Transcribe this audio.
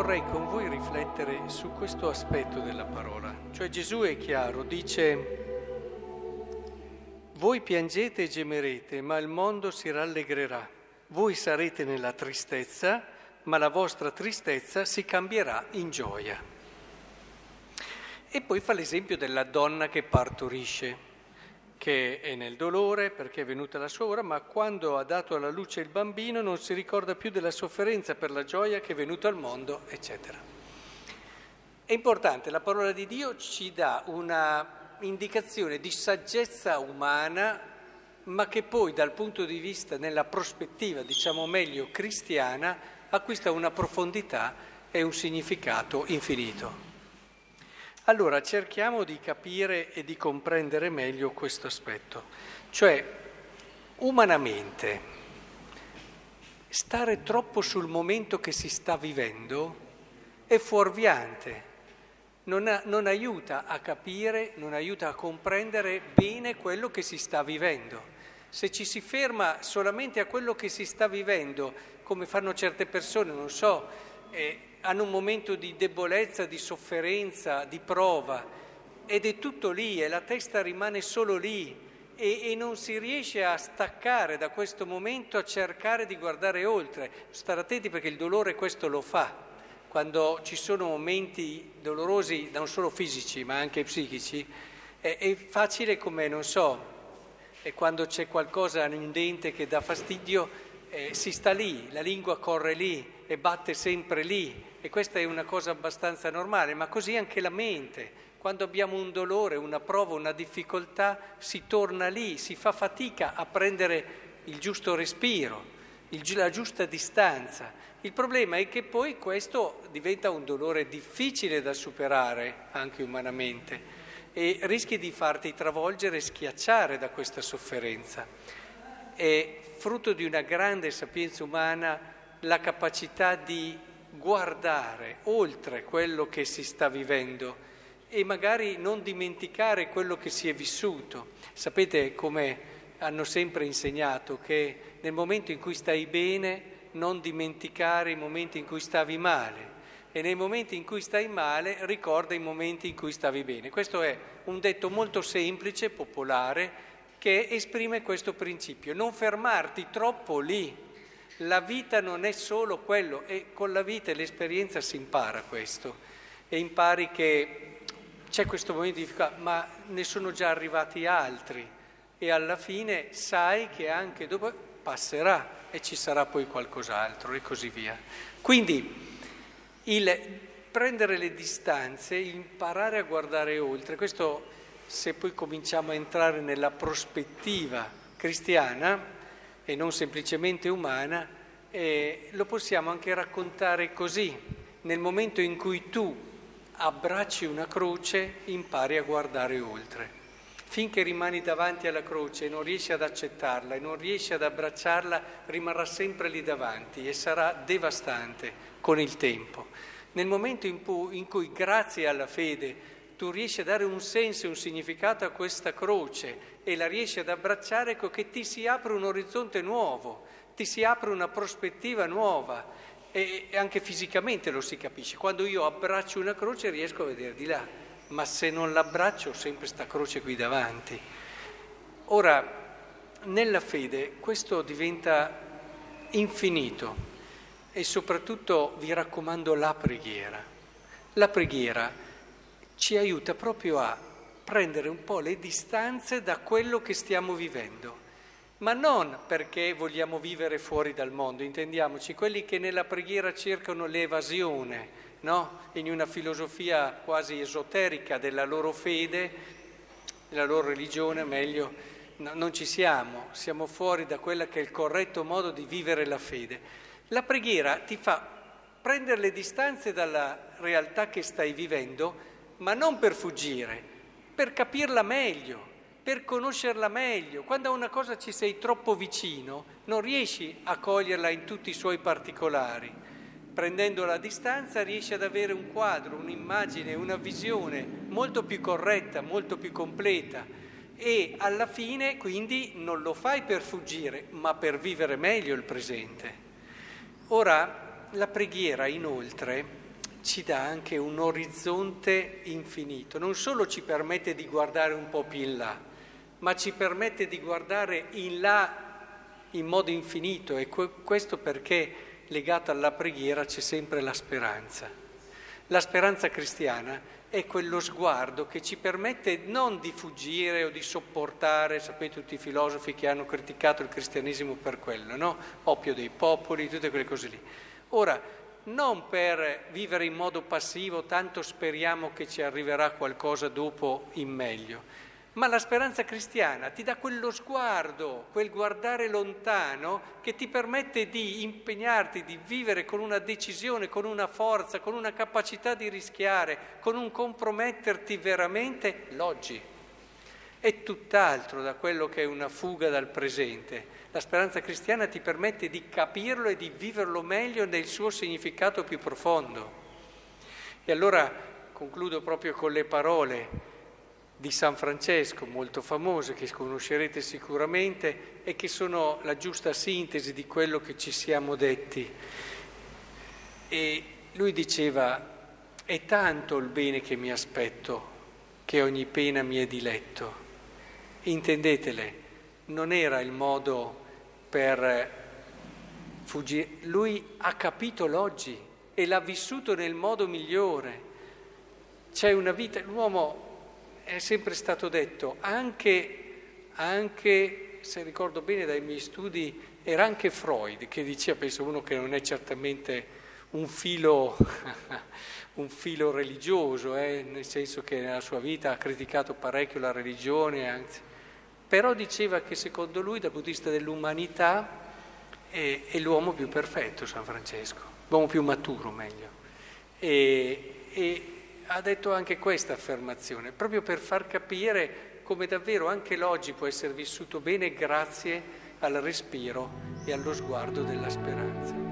vorrei con voi riflettere su questo aspetto della parola. Cioè Gesù è chiaro, dice: voi piangete e gemerete, ma il mondo si rallegrerà. Voi sarete nella tristezza, ma la vostra tristezza si cambierà in gioia. E poi fa l'esempio della donna che partorisce, che è nel dolore perché è venuta la sua ora, ma quando ha dato alla luce il bambino non si ricorda più della sofferenza per la gioia che è venuta al mondo, eccetera. È importante, la parola di Dio ci dà una indicazione di saggezza umana, ma che poi dal punto di vista, nella prospettiva, diciamo meglio, cristiana, acquista una profondità e un significato infinito. Allora cerchiamo di capire e di comprendere meglio questo aspetto, cioè umanamente stare troppo sul momento che si sta vivendo è fuorviante, non aiuta a capire, non aiuta a comprendere bene quello che si sta vivendo. Se ci si ferma solamente a quello che si sta vivendo, come fanno certe persone, non so, hanno un momento di debolezza, di sofferenza, di prova, ed è tutto lì e la testa rimane solo lì e non si riesce a staccare da questo momento, a cercare di guardare oltre. Stare attenti perché il dolore questo lo fa. Quando ci sono momenti dolorosi, non solo fisici ma anche psichici, è facile come, non so, e quando c'è qualcosa, un dente che dà fastidio, si sta lì, la lingua corre lì e batte sempre lì, e questa è una cosa abbastanza normale, ma così anche la mente. Quando abbiamo un dolore, una prova, una difficoltà, si torna lì, si fa fatica a prendere il giusto respiro, la giusta distanza. Il problema è che poi questo diventa un dolore difficile da superare anche umanamente e rischi di farti travolgere e schiacciare da questa sofferenza. È frutto di una grande sapienza umana la capacità di guardare oltre quello che si sta vivendo e magari non dimenticare quello che si è vissuto. Sapete come hanno sempre insegnato che nel momento in cui stai bene non dimenticare i momenti in cui stavi male, e nei momenti in cui stai male ricorda i momenti in cui stavi bene. Questo è un detto molto semplice, popolare, che esprime questo principio: non fermarti troppo lì. La vita non è solo quello, e con la vita e l'esperienza si impara questo, e impari che c'è questo momento di difficoltà, ma ne sono già arrivati altri, e alla fine sai che anche dopo passerà e ci sarà poi qualcos'altro e così via. Quindi il prendere le distanze, imparare a guardare oltre, questo se poi cominciamo a entrare nella prospettiva cristiana e non semplicemente umana, lo possiamo anche raccontare così: nel momento in cui tu abbracci una croce impari a guardare oltre. Finché rimani davanti alla croce e non riesci ad accettarla e non riesci ad abbracciarla, rimarrà sempre lì davanti e sarà devastante con il tempo. Nel momento in cui grazie alla fede tu riesci a dare un senso e un significato a questa croce e la riesci ad abbracciare, ecco che ti si apre un orizzonte nuovo, ti si apre una prospettiva nuova, e anche fisicamente lo si capisce. Quando io abbraccio una croce riesco a vedere di là, ma se non l'abbraccio ho sempre sta croce qui davanti. Ora, nella fede questo diventa infinito, e soprattutto vi raccomando la preghiera. La preghiera ci aiuta proprio a prendere un po' le distanze da quello che stiamo vivendo, ma non perché vogliamo vivere fuori dal mondo, intendiamoci, quelli che nella preghiera cercano l'evasione, no? In una filosofia quasi esoterica della loro fede, della loro religione, meglio, no, non ci siamo fuori da quella che è il corretto modo di vivere la fede. La preghiera ti fa prendere le distanze dalla realtà che stai vivendo, ma non per fuggire, per capirla meglio, per conoscerla meglio. Quando a una cosa ci sei troppo vicino, non riesci a coglierla in tutti i suoi particolari. Prendendo la distanza riesci ad avere un quadro, un'immagine, una visione molto più corretta, molto più completa, e alla fine quindi non lo fai per fuggire, ma per vivere meglio il presente. Ora, la preghiera inoltre ci dà anche un orizzonte infinito, non solo ci permette di guardare un po' più in là, ma ci permette di guardare in là in modo infinito, e questo perché legato alla preghiera c'è sempre la speranza. La speranza cristiana è quello sguardo che ci permette non di fuggire o di sopportare, sapete tutti i filosofi che hanno criticato il cristianesimo per quello, no? Oppio dei popoli, tutte quelle cose lì. Ora, non per vivere in modo passivo, tanto speriamo che ci arriverà qualcosa dopo in meglio, ma la speranza cristiana ti dà quello sguardo, quel guardare lontano che ti permette di impegnarti, di vivere con una decisione, con una forza, con una capacità di rischiare, con un comprometterti veramente l'oggi. È tutt'altro da quello che è una fuga dal presente. La speranza cristiana ti permette di capirlo e di viverlo meglio nel suo significato più profondo. E allora concludo proprio con le parole di San Francesco, molto famose, che conoscerete sicuramente e che sono la giusta sintesi di quello che ci siamo detti. E lui diceva: «È tanto il bene che mi aspetto, che ogni pena mi è diletto». Intendetele, non era il modo per fuggire, lui ha capito l'oggi e l'ha vissuto nel modo migliore. C'è una vita, l'uomo, è sempre stato detto, anche se ricordo bene dai miei studi, era anche Freud che diceva, penso uno che non è certamente un filo religioso, nel senso che nella sua vita ha criticato parecchio la religione, anzi. Però diceva che secondo lui, dal punto di vista dell'umanità, è l'uomo più perfetto, San Francesco, l'uomo più maturo, meglio. E ha detto anche questa affermazione, proprio per far capire come davvero anche l'oggi può essere vissuto bene grazie al respiro e allo sguardo della speranza.